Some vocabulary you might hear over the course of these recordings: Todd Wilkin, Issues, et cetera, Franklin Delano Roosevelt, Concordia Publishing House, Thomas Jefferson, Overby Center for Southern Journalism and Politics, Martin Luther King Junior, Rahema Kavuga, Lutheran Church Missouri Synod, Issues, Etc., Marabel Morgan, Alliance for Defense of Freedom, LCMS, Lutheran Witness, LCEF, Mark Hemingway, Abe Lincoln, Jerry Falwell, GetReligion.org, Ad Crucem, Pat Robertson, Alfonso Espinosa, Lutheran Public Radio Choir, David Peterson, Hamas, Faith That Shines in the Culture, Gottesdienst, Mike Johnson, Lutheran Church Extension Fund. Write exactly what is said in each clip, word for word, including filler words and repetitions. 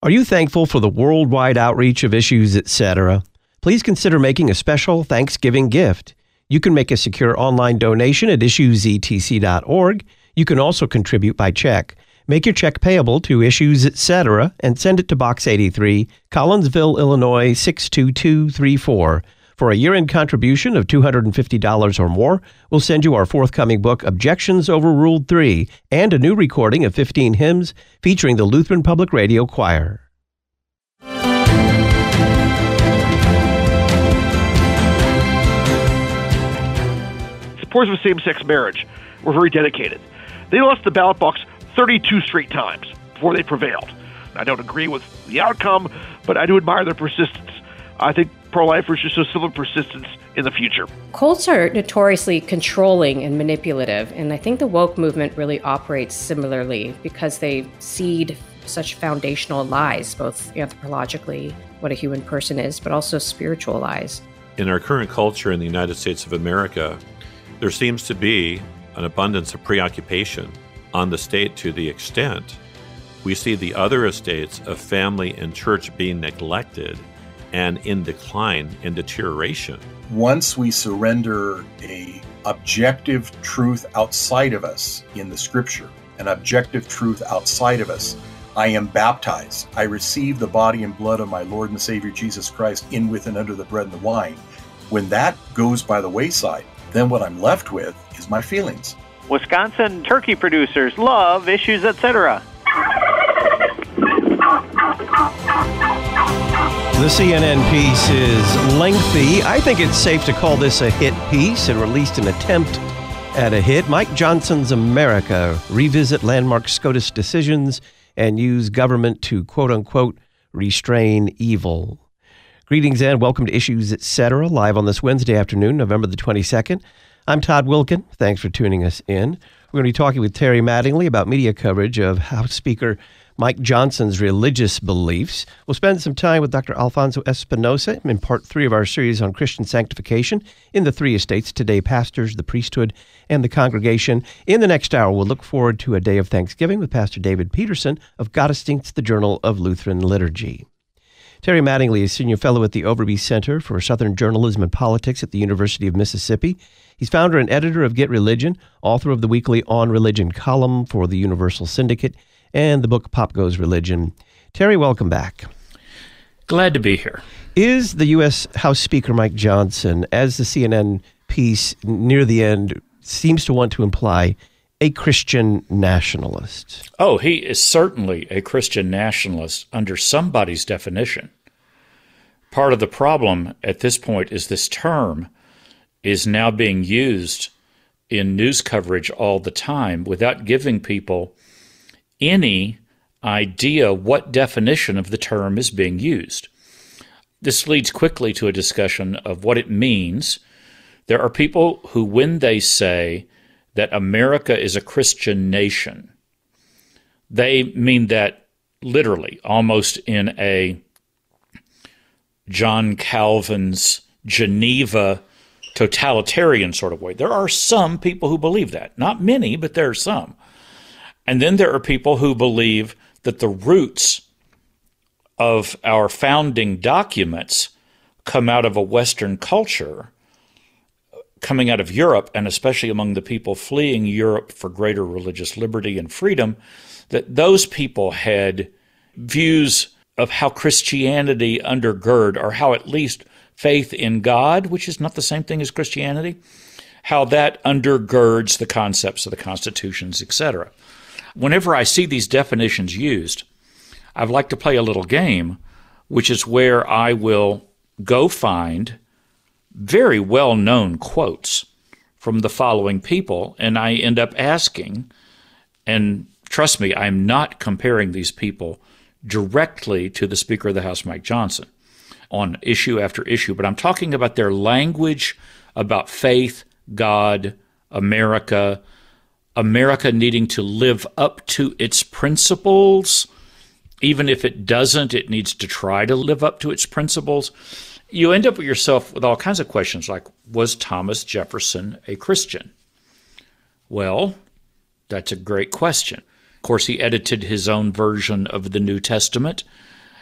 Are you thankful for the worldwide outreach of Issues, et cetera? Please consider making a special Thanksgiving gift. You can make a secure online donation at issues e t c dot org. You can also contribute by check. Make your check payable to Issues, et cetera, and send it to Box eighty-three, Collinsville, Illinois, six two two three four. For a year-end contribution of two hundred fifty dollars or more, we'll send you our forthcoming book, Objections Overruled three, and a new recording of fifteen hymns featuring the Lutheran Public Radio Choir. Supporters of same-sex marriage were very dedicated. They lost the ballot box thirty-two straight times before they prevailed. I don't agree with the outcome, but I do admire their persistence. I think pro-lifers should show similar persistence in the future. Cults are notoriously controlling and manipulative, and I think the woke movement really operates similarly because they seed such foundational lies, both anthropologically, what a human person is, but also spiritual lies. In our current culture in the United States of America, there seems to be an abundance of preoccupation on the state to the extent we see the other estates of family and church being neglected and in decline and deterioration. Once we surrender a objective truth outside of us in the scripture, an objective truth outside of us, I am baptized. I receive the body and blood of my Lord and Savior Jesus Christ in, with, and under the bread and the wine. When that goes by the wayside, then what I'm left with is my feelings. Wisconsin turkey producers love Issues, et cetera. The C N N piece is lengthy. I think it's safe to call this a hit piece, or at least an attempt at a hit. Mike Johnson's America, revisit landmark SCOTUS decisions and use government to, quote-unquote, restrain evil. Greetings and welcome to Issues, et cetera, live on this Wednesday afternoon, November the twenty-second. I'm Todd Wilkin. Thanks for tuning us in. We're going to be talking with Terry Mattingly about media coverage of House Speaker Mike Johnson's religious beliefs. We'll spend some time with Doctor Alfonso Espinosa in part three of our series on Christian sanctification in the three estates, today pastors, the priesthood, and the congregation. In the next hour, we'll look forward to a day of Thanksgiving with Pastor David Peterson of Gottesdienst, the Journal of Lutheran Liturgy. Terry Mattingly is Senior Fellow at the Overby Center for Southern Journalism and Politics at the University of Mississippi. He's founder and editor of Get Religion, author of the weekly On Religion column for the Universal Syndicate, and the book Pop Goes Religion. Terry, welcome back. Glad to be here. Is the U S. House Speaker Mike Johnson, as the C N N piece near the end seems to want to imply, a Christian nationalist? Oh, he is certainly a Christian nationalist under somebody's definition. Part of the problem at this point is this term is now being used in news coverage all the time without giving people any idea what definition of the term is being used. This leads quickly to a discussion of what it means. There are people who, when they say that America is a Christian nation, they mean that literally, almost in a John Calvin's Geneva totalitarian sort of way. There are some people who believe that. Not many, but there are some. And then there are people who believe that the roots of our founding documents come out of a Western culture, coming out of Europe, and especially among the people fleeing Europe for greater religious liberty and freedom, that those people had views of how Christianity undergird, or how at least faith in God, which is not the same thing as Christianity, how that undergirds the concepts of the constitutions, et cetera. Whenever I see these definitions used, I'd like to play a little game, which is where I will go find very well-known quotes from the following people, and I end up asking, and trust me, I'm not comparing these people directly to the Speaker of the House, Mike Johnson, on issue after issue, but I'm talking about their language about faith, God, America, America needing to live up to its principles. Even if it doesn't, it needs to try to live up to its principles. You end up with yourself with all kinds of questions like, was Thomas Jefferson a Christian? Well, that's a great question. Of course, he edited his own version of the New Testament.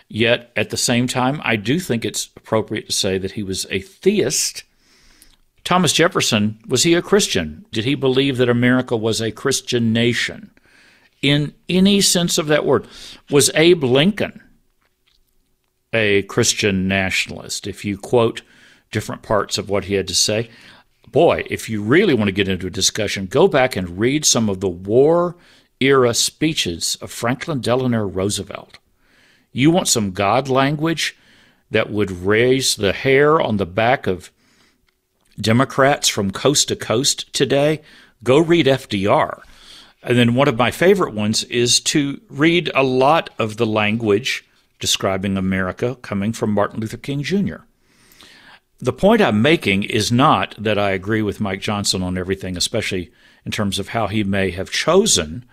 Yet, at the same time, I do think it's appropriate to say that he was a theist. Thomas Jefferson, was he a Christian? Did he believe that America was a Christian nation? In any sense of that word. Was Abe Lincoln a Christian nationalist? If you quote different parts of what he had to say, boy, if you really want to get into a discussion, go back and read some of the war-era speeches of Franklin Delano Roosevelt. You want some God language that would raise the hair on the back of Democrats from coast to coast today, go read F D R. And then one of my favorite ones is to read a lot of the language describing America coming from Martin Luther King Junior The point I'm making is not that I agree with Mike Johnson on everything, especially in terms of how he may have chosen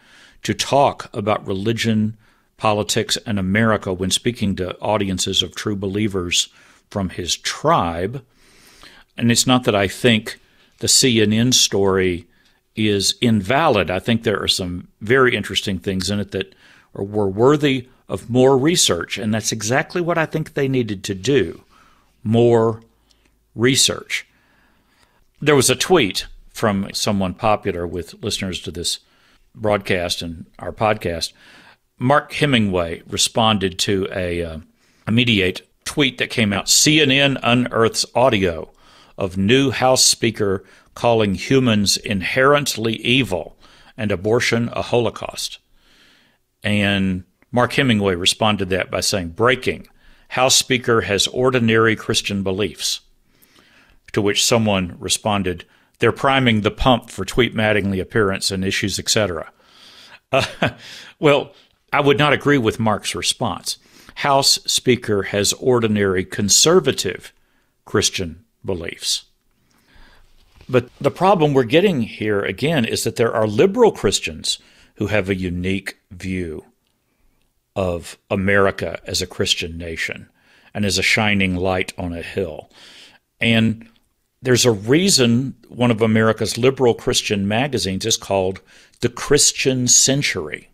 to talk about religion, politics, and America when speaking to audiences of true believers from his tribe. And it's not that I think the C N N story is invalid. I think there are some very interesting things in it that are, were worthy of more research, and that's exactly what I think they needed to do, more research. There was a tweet from someone popular with listeners to this broadcast and our podcast. Mark Hemingway responded to a uh, immediate tweet that came out, C N N unearths audio of new House Speaker calling humans inherently evil and abortion a holocaust. And Mark Hemingway responded to that by saying, breaking, House Speaker has ordinary Christian beliefs. To which someone responded, they're priming the pump for Tweet Mattingly appearance and Issues, et cetera. Uh, well, I would not agree with Mark's response. House Speaker has ordinary conservative Christian beliefs. But the problem we're getting here, again, is that there are liberal Christians who have a unique view of America as a Christian nation and as a shining light on a hill. And there's a reason one of America's liberal Christian magazines is called The Christian Century.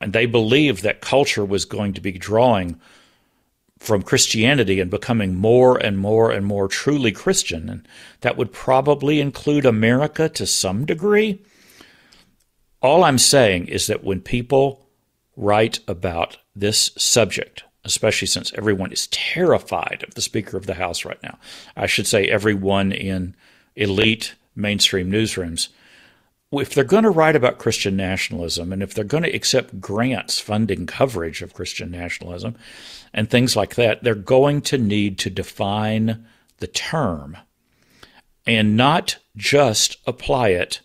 And they believed that culture was going to be drawing from Christianity and becoming more and more and more truly Christian. And that would probably include America to some degree. All I'm saying is that when people write about this subject, especially since everyone is terrified of the Speaker of the House right now, I should say everyone in elite mainstream newsrooms, if they're going to write about Christian nationalism and if they're going to accept grants funding coverage of Christian nationalism and things like that, they're going to need to define the term and not just apply it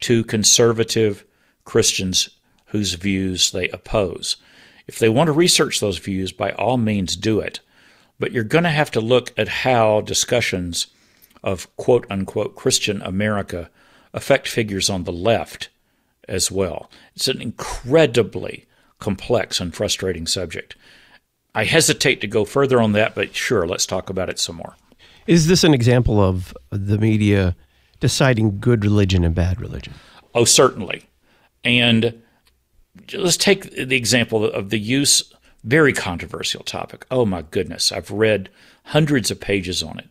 to conservative Christians whose views they oppose. If they want to research those views, by all means do it. But you're going to have to look at how discussions of quote-unquote Christian America affect figures on the left as well. It's an incredibly complex and frustrating subject. I hesitate to go further on that, but sure, let's talk about it some more. Is this an example of the media deciding good religion and bad religion? Oh, certainly. And let's take the example of the use, very controversial topic. Oh my goodness, I've read hundreds of pages on it.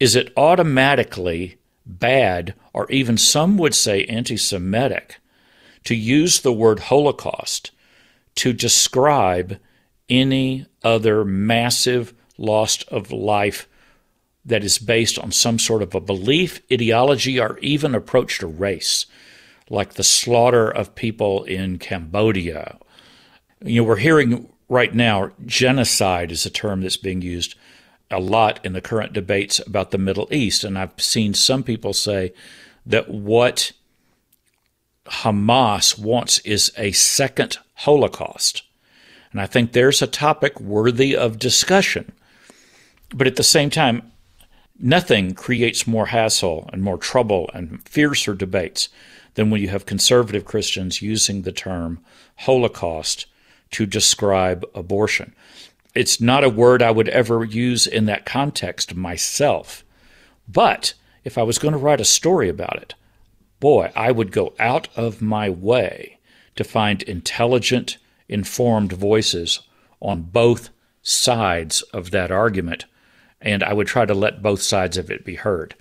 Is it automatically bad, or even some would say anti-Semitic, to use the word Holocaust to describe any other massive loss of life that is based on some sort of a belief, ideology, or even approach to race, like the slaughter of people in Cambodia? You know, we're hearing right now, genocide is a term that's being used a lot in the current debates about the Middle East. And I've seen some people say that what Hamas wants is a second Holocaust. And I think there's a topic worthy of discussion. But at the same time, nothing creates more hassle and more trouble and fiercer debates than when you have conservative Christians using the term Holocaust to describe abortion. It's not a word I would ever use in that context myself. But if I was going to write a story about it, boy, I would go out of my way to find intelligent, informed voices on both sides of that argument, and I would try to let both sides of it be heard.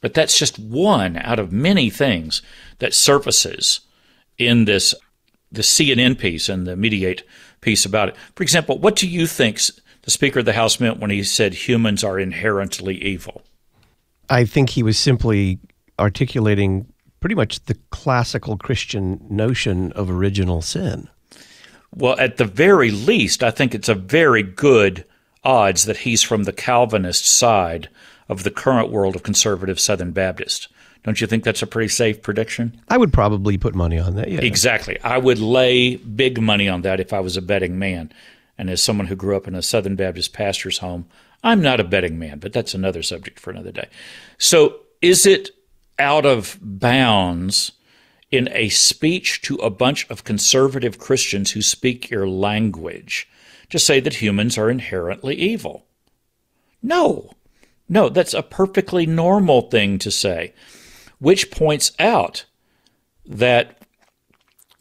But that's just one out of many things that surfaces in this the C N N piece and the Mediate piece about it. For example, what do you think the Speaker of the House meant when he said humans are inherently evil? I think he was simply articulating pretty much the classical Christian notion of original sin. Well, at the very least, I think it's a very good odds that he's from the Calvinist side of the current world of conservative Southern Baptists. Don't you think that's a pretty safe prediction? I would probably put money on that, yeah. Exactly. I would lay big money on that if I was a betting man. And as someone who grew up in a Southern Baptist pastor's home, I'm not a betting man, but that's another subject for another day. So is it out of bounds in a speech to a bunch of conservative Christians who speak your language to say that humans are inherently evil? No. No, that's a perfectly normal thing to say, which points out that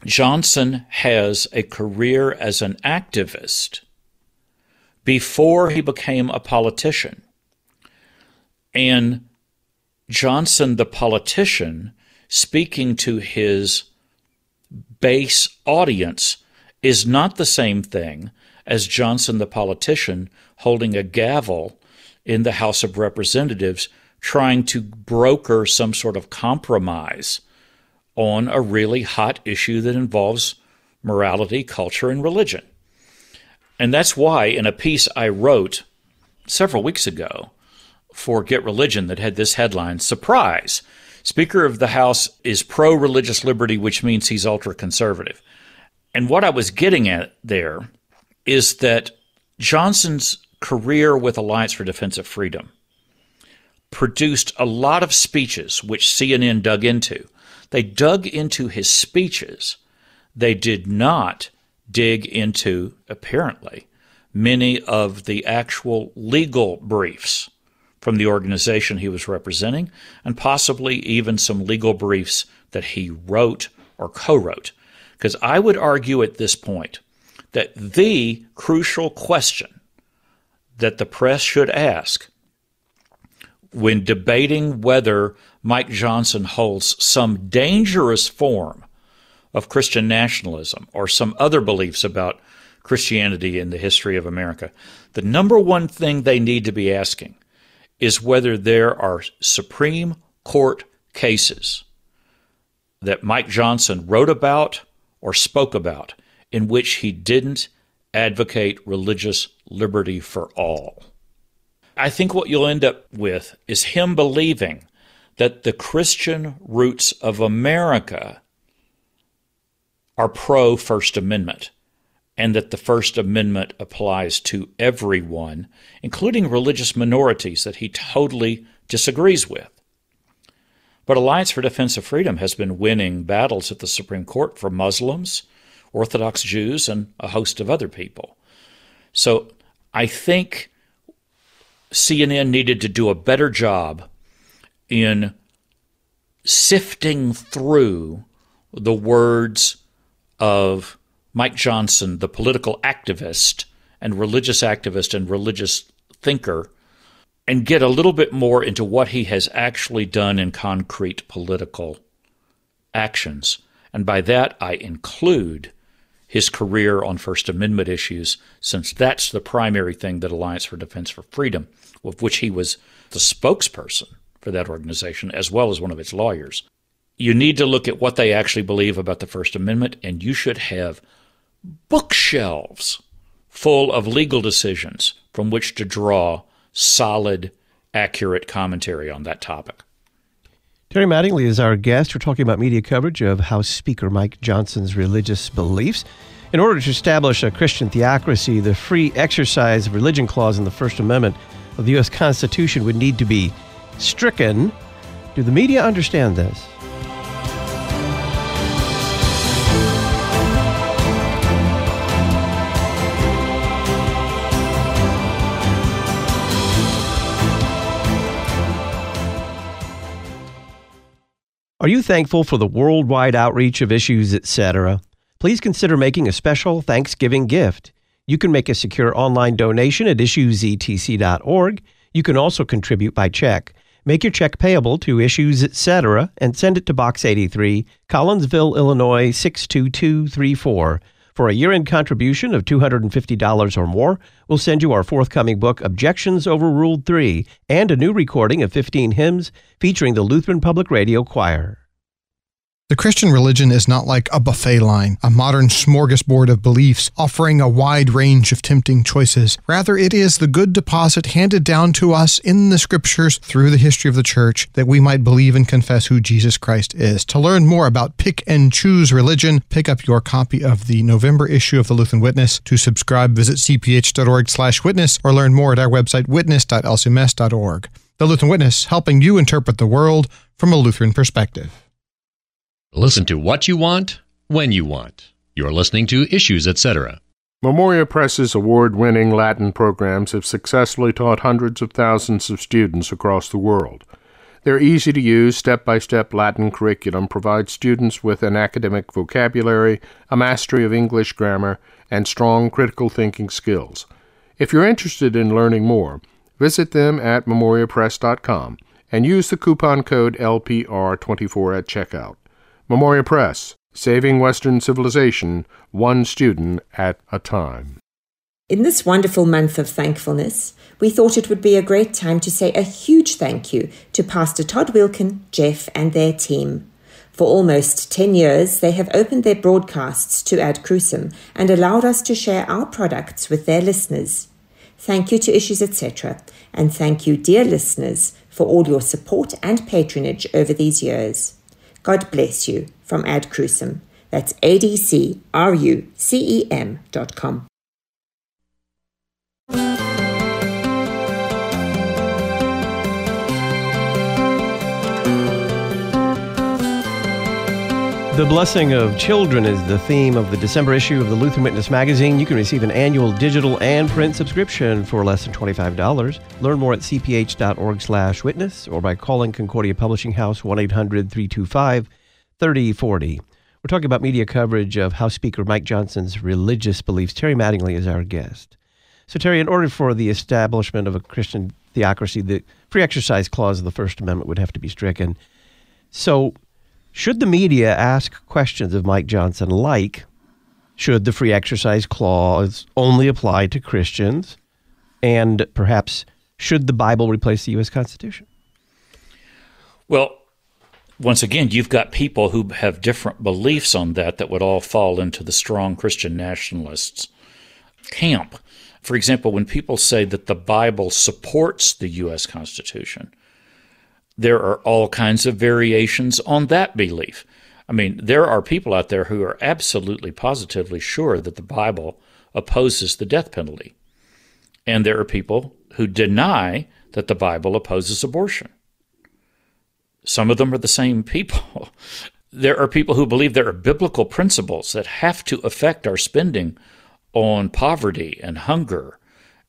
Johnson has a career as an activist before he became a politician. And Johnson, the politician, speaking to his base audience is not the same thing as Johnson, the politician, holding a gavel in the House of Representatives trying to broker some sort of compromise on a really hot issue that involves morality, culture, and religion. And that's why in a piece I wrote several weeks ago for Get Religion that had this headline, "Surprise! Speaker of the House is pro-religious liberty, which means he's ultra-conservative." And what I was getting at there is that Johnson's career with Alliance for Defense of Freedom produced a lot of speeches which C N N dug into. They dug into his speeches. They did not dig into, apparently, many of the actual legal briefs from the organization he was representing, and possibly even some legal briefs that he wrote or co-wrote. Because I would argue at this point that the crucial question that the press should ask when debating whether Mike Johnson holds some dangerous form of Christian nationalism or some other beliefs about Christianity in the history of America, the number one thing they need to be asking is whether there are Supreme Court cases that Mike Johnson wrote about or spoke about in which he didn't advocate religious liberty for all. I think what you'll end up with is him believing that the Christian roots of America are pro-First Amendment, and that the First Amendment applies to everyone, including religious minorities that he totally disagrees with. But Alliance for Defense of Freedom has been winning battles at the Supreme Court for Muslims, Orthodox Jews, and a host of other people. So I think C N N needed to do a better job in sifting through the words of Mike Johnson, the political activist and religious activist and religious thinker, and get a little bit more into what he has actually done in concrete political actions. And by that, I include his career on First Amendment issues, since that's the primary thing that Alliance for Defense for Freedom, of which he was the spokesperson for that organization, as well as one of its lawyers. You need to look at what they actually believe about the First Amendment, and you should have bookshelves full of legal decisions from which to draw solid, accurate commentary on that topic. Terry Mattingly is our guest. We're talking about media coverage of House Speaker Mike Johnson's religious beliefs. In order to establish a Christian theocracy, the free exercise of religion clause in the First Amendment of the U S Constitution would need to be stricken. Do the media understand this? Are you thankful for the worldwide outreach of Issues, et cetera? please consider making a special Thanksgiving gift. You can make a secure online donation at issues et c dot org. You can also contribute by check. Make your check payable to Issues, et cetera, and send it to Box eighty-three, Collinsville, Illinois, six two two three four. For a year-end contribution of two hundred fifty dollars or more, we'll send you our forthcoming book, Objections Overruled three, and a new recording of fifteen hymns featuring the Lutheran Public Radio Choir. The Christian religion is not like a buffet line, a modern smorgasbord of beliefs offering a wide range of tempting choices. Rather, it is the good deposit handed down to us in the Scriptures through the history of the Church that we might believe and confess who Jesus Christ is. To learn more about Pick and Choose Religion, pick up your copy of the November issue of the Lutheran Witness. To subscribe, visit c p h dot org slash witness or learn more at our website witness dot l c m s dot org. The Lutheran Witness, helping you interpret the world from a Lutheran perspective. Listen to what you want, when you want. You're listening to Issues, et cetera. Memoria Press's award-winning Latin programs have successfully taught hundreds of thousands of students across the world. Their easy-to-use, step-by-step Latin curriculum provides students with an academic vocabulary, a mastery of English grammar, and strong critical thinking skills. If you're interested in learning more, visit them at memoria press dot com and use the coupon code L P R twenty-four at checkout. Memoria Press, saving Western civilization, one student at a time. In this wonderful month of thankfulness, we thought it would be a great time to say a huge thank you to Pastor Todd Wilkin, Jeff, and their team. For almost ten years, they have opened their broadcasts to Ad Crucem and allowed us to share our products with their listeners. Thank you to Issues, et cetera, and thank you, dear listeners, for all your support and patronage over these years. God bless you from Ad Crucem. That's A-D-C-R-U-C-E-M dot com. The blessing of children is the theme of the December issue of the Lutheran Witness magazine. You can receive an annual digital and print subscription for less than twenty-five dollars. Learn more at c p h dot org slash witness or by calling Concordia Publishing House one eight hundred three two five three oh four oh. We're talking about media coverage of House Speaker Mike Johnson's religious beliefs. Terry Mattingly is our guest. So, Terry, in order for the establishment of a Christian theocracy, the free exercise clause of the First Amendment would have to be stricken. So, should the media ask questions of Mike Johnson like, should the free exercise clause only apply to Christians? And perhaps, should the Bible replace the U S Constitution? Well, once again, you've got people who have different beliefs on that that would all fall into the strong Christian nationalists camp. For example, when people say that the Bible supports the U S Constitution, there are all kinds of variations on that belief. I mean, there are people out there who are absolutely positively sure that the Bible opposes the death penalty. And there are people who deny that the Bible opposes abortion. Some of them are the same people. There are people who believe there are biblical principles that have to affect our spending on poverty and hunger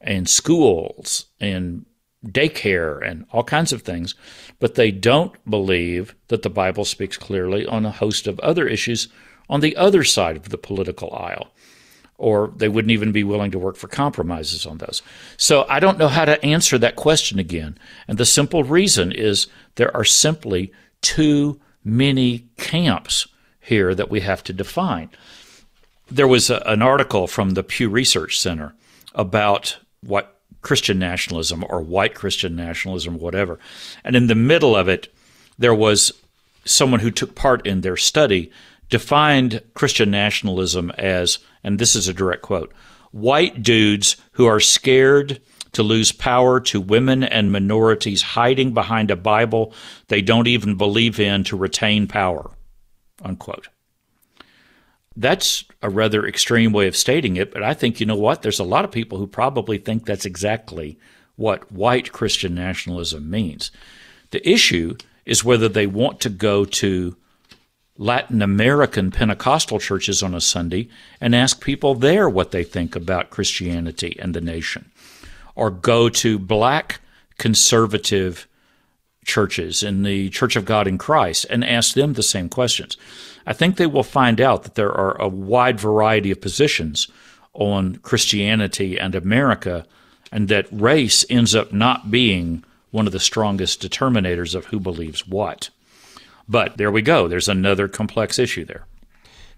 and schools and daycare and all kinds of things, but they don't believe that the Bible speaks clearly on a host of other issues on the other side of the political aisle, or they wouldn't even be willing to work for compromises on those. So I don't know how to answer that question again, and the simple reason is there are simply too many camps here that we have to define. There was a, an article from the Pew Research Center about what Christian nationalism or white Christian nationalism, whatever. And in the middle of it, there was someone who took part in their study defined Christian nationalism as, and this is a direct quote, white dudes who are scared to lose power to women and minorities hiding behind a Bible they don't even believe in to retain power, unquote. That's a rather extreme way of stating it, but I think, you know what, there's a lot of people who probably think that's exactly what white Christian nationalism means. The issue is whether they want to go to Latin American Pentecostal churches on a Sunday and ask people there what they think about Christianity and the nation, or go to black conservative churches in the Church of God in Christ and ask them the same questions. I think they will find out that there are a wide variety of positions on Christianity and America, and that race ends up not being one of the strongest determinators of who believes what. But there we go. There's another complex issue there.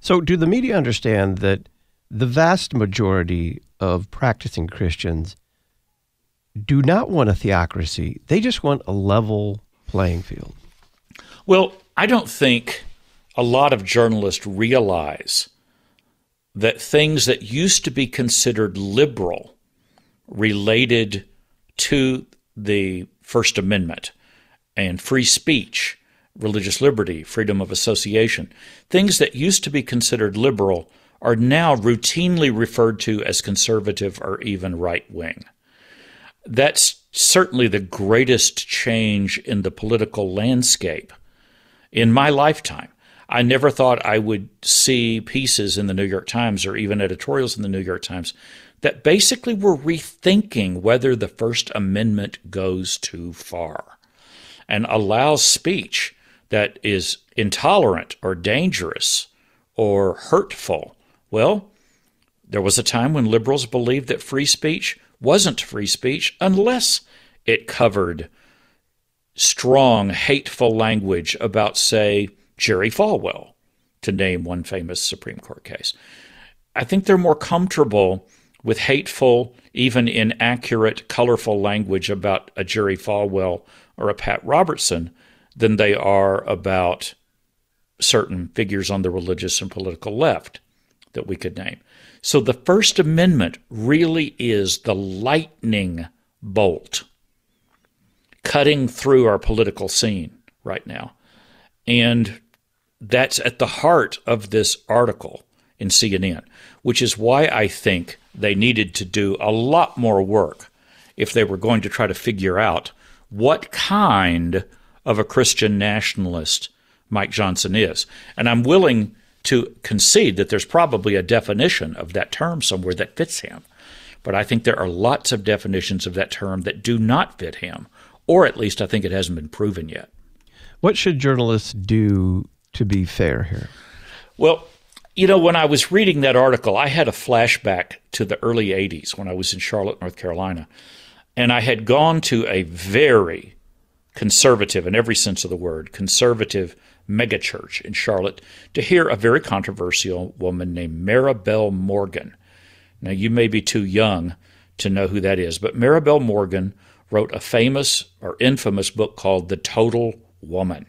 So do the media understand that the vast majority of practicing Christians do not want a theocracy? They just want a level playing field. Well, I don't think a lot of journalists realize that things that used to be considered liberal related to the First Amendment and free speech, religious liberty, freedom of association, things that used to be considered liberal are now routinely referred to as conservative or even right-wing. That's certainly the greatest change in the political landscape in my lifetime. I never thought I would see pieces in the New York Times or even editorials in the New York Times that basically were rethinking whether the First Amendment goes too far and allows speech that is intolerant or dangerous or hurtful. Well, there was a time when liberals believed that free speech wasn't free speech unless it covered strong, hateful language about, say, Jerry Falwell, to name one famous Supreme Court case. I think they're more comfortable with hateful, even inaccurate, colorful language about a Jerry Falwell or a Pat Robertson than they are about certain figures on the religious and political left that we could name. So the First Amendment really is the lightning bolt cutting through our political scene right now. And that's at the heart of this article in C N N, which is why I think they needed to do a lot more work if they were going to try to figure out what kind of a Christian nationalist Mike Johnson is. And I'm willing to concede that there's probably a definition of that term somewhere that fits him. But I think there are lots of definitions of that term that do not fit him, or at least I think it hasn't been proven yet. What should journalists do to be fair here? Well, you know, when I was reading that article, I had a flashback to the early eighties when I was in Charlotte, North Carolina. And I had gone to a very conservative, in every sense of the word, conservative megachurch in Charlotte to hear a very controversial woman named Marabel Morgan. Now, you may be too young to know who that is, but Marabel Morgan wrote a famous or infamous book called The Total Woman.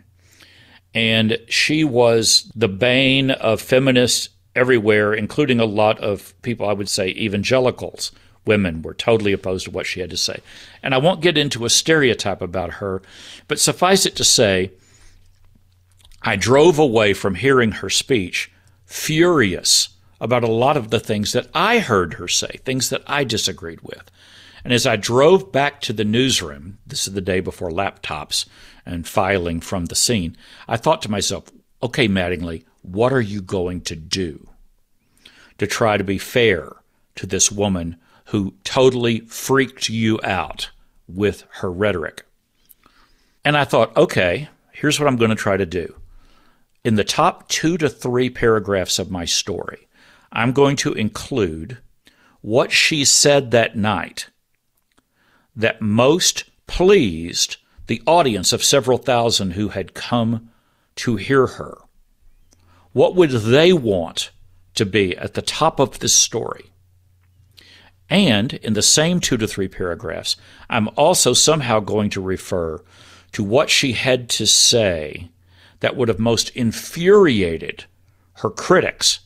And she was the bane of feminists everywhere, including a lot of people, I would say, evangelicals. Women were totally opposed to what she had to say. And I won't get into a stereotype about her, but suffice it to say, I drove away from hearing her speech furious about a lot of the things that I heard her say, things that I disagreed with. And as I drove back to the newsroom, this is the day before laptops and filing from the scene, I thought to myself, okay, Mattingly, what are you going to do to try to be fair to this woman who totally freaked you out with her rhetoric? And I thought, okay, here's what I'm going to try to do. In the top two to three paragraphs of my story, I'm going to include what she said that night that most pleased the audience of several thousand who had come to hear her. What would they want to be at the top of this story? And in the same two to three paragraphs, I'm also somehow going to refer to what she had to say that would have most infuriated her critics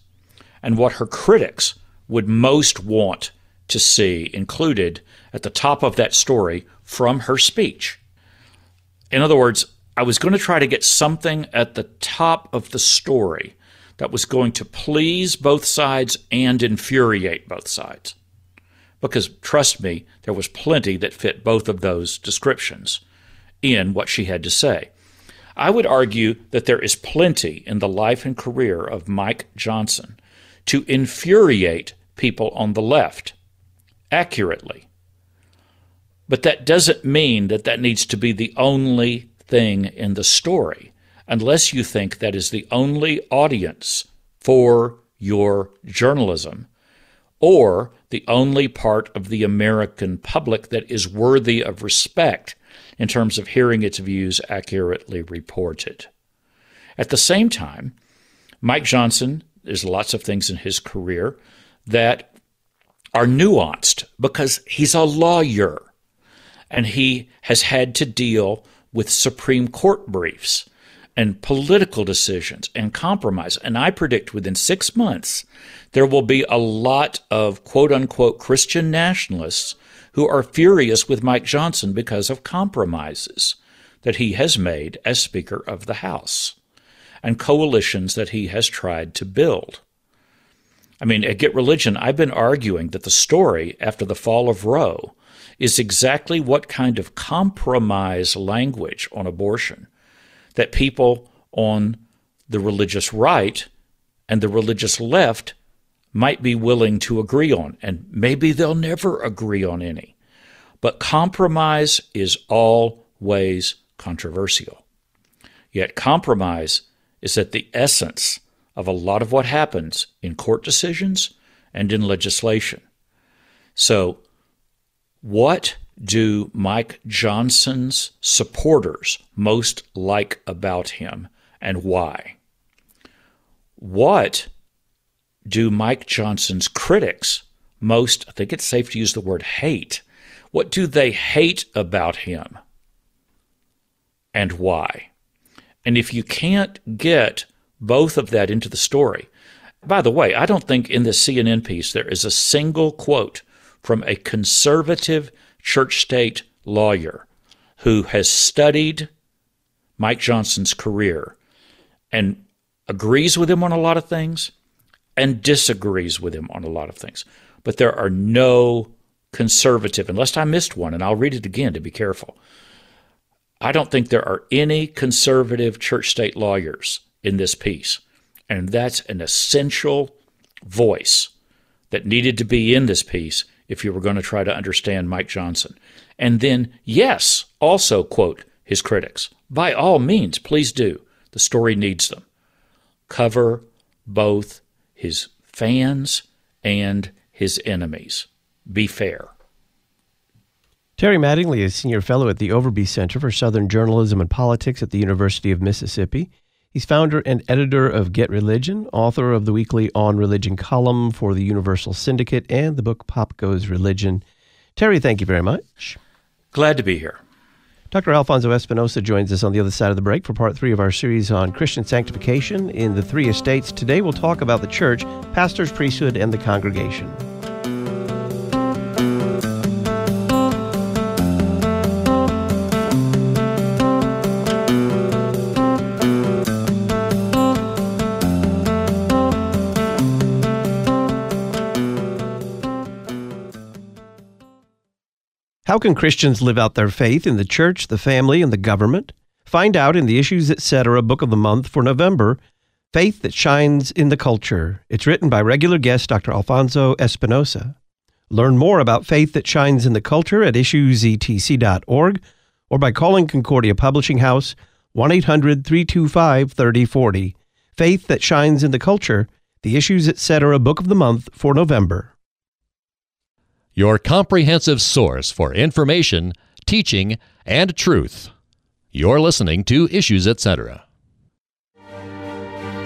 and what her critics would most want to see included at the top of that story from her speech. In other words, I was going to try to get something at the top of the story that was going to please both sides and infuriate both sides. Because, trust me, there was plenty that fit both of those descriptions in what she had to say. I would argue that there is plenty in the life and career of Mike Johnson to infuriate people on the left accurately. But that doesn't mean that that needs to be the only thing in the story unless you think that is the only audience for your journalism, or the only part of the American public that is worthy of respect in terms of hearing its views accurately reported. At the same time, Mike Johnson, there's lots of things in his career that are nuanced because he's a lawyer and he has had to deal with Supreme Court briefs and political decisions and compromise. And I predict within six months, there will be a lot of quote-unquote Christian nationalists who are furious with Mike Johnson because of compromises that he has made as Speaker of the House and coalitions that he has tried to build. I mean, at Get Religion, I've been arguing that the story after the fall of Roe is exactly what kind of compromise language on abortion that people on the religious right and the religious left might be willing to agree on, and maybe they'll never agree on any. But compromise is always controversial. Yet compromise is at the essence of a lot of what happens in court decisions and in legislation. So what do Mike Johnson's supporters most like about him, and why? What do Mike Johnson's critics most, I think it's safe to use the word hate, what do they hate about him, and why? And if you can't get both of that into the story, by the way, I don't think in this C N N piece there is a single quote from a conservative church-state lawyer who has studied Mike Johnson's career and agrees with him on a lot of things and disagrees with him on a lot of things. But there are no conservative, unless I missed one, and I'll read it again to be careful. I don't think there are any conservative church-state lawyers in this piece, and that's an essential voice that needed to be in this piece if you were going to try to understand Mike Johnson. And then, yes, also quote his critics. By all means, please do. The story needs them. Cover both his fans and his enemies. Be fair. Terry Mattingly is Senior Fellow at the Overby Center for Southern Journalism and Politics at the University of Mississippi. He's founder and editor of Get Religion, author of the weekly On Religion column for the Universal Syndicate, and the book Pop Goes Religion. Terry, thank you very much. Glad to be here. Doctor Alfonso Espinosa joins us on the other side of the break for part three of our series on Christian sanctification in the three estates. Today we'll talk about the church, pastors, priesthood, and the congregation. How can Christians live out their faith in the church, the family, and the government? Find out in the Issues, et cetera book of the month for November, Faith That Shines in the Culture. It's written by regular guest Doctor Alfonso Espinosa. Learn more about Faith That Shines in the Culture at issues e t c dot org or by calling Concordia Publishing House, one eight hundred, three two five, three oh four oh. Faith That Shines in the Culture, the Issues, et cetera book of the month for November. Your comprehensive source for information, teaching, and truth. You're listening to Issues, et cetera.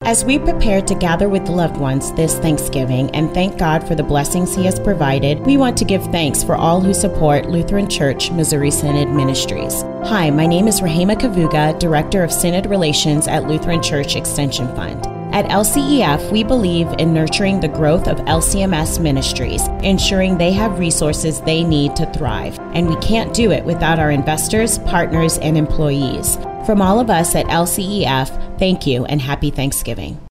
As we prepare to gather with loved ones this Thanksgiving and thank God for the blessings He has provided, we want to give thanks for all who support Lutheran Church Missouri Synod Ministries. Hi, my name is Rahema Kavuga, Director of Synod Relations at Lutheran Church Extension Fund. At L C E F, we believe in nurturing the growth of L C M S ministries, ensuring they have resources they need to thrive. And we can't do it without our investors, partners, and employees. From all of us at L C E F, thank you and happy Thanksgiving.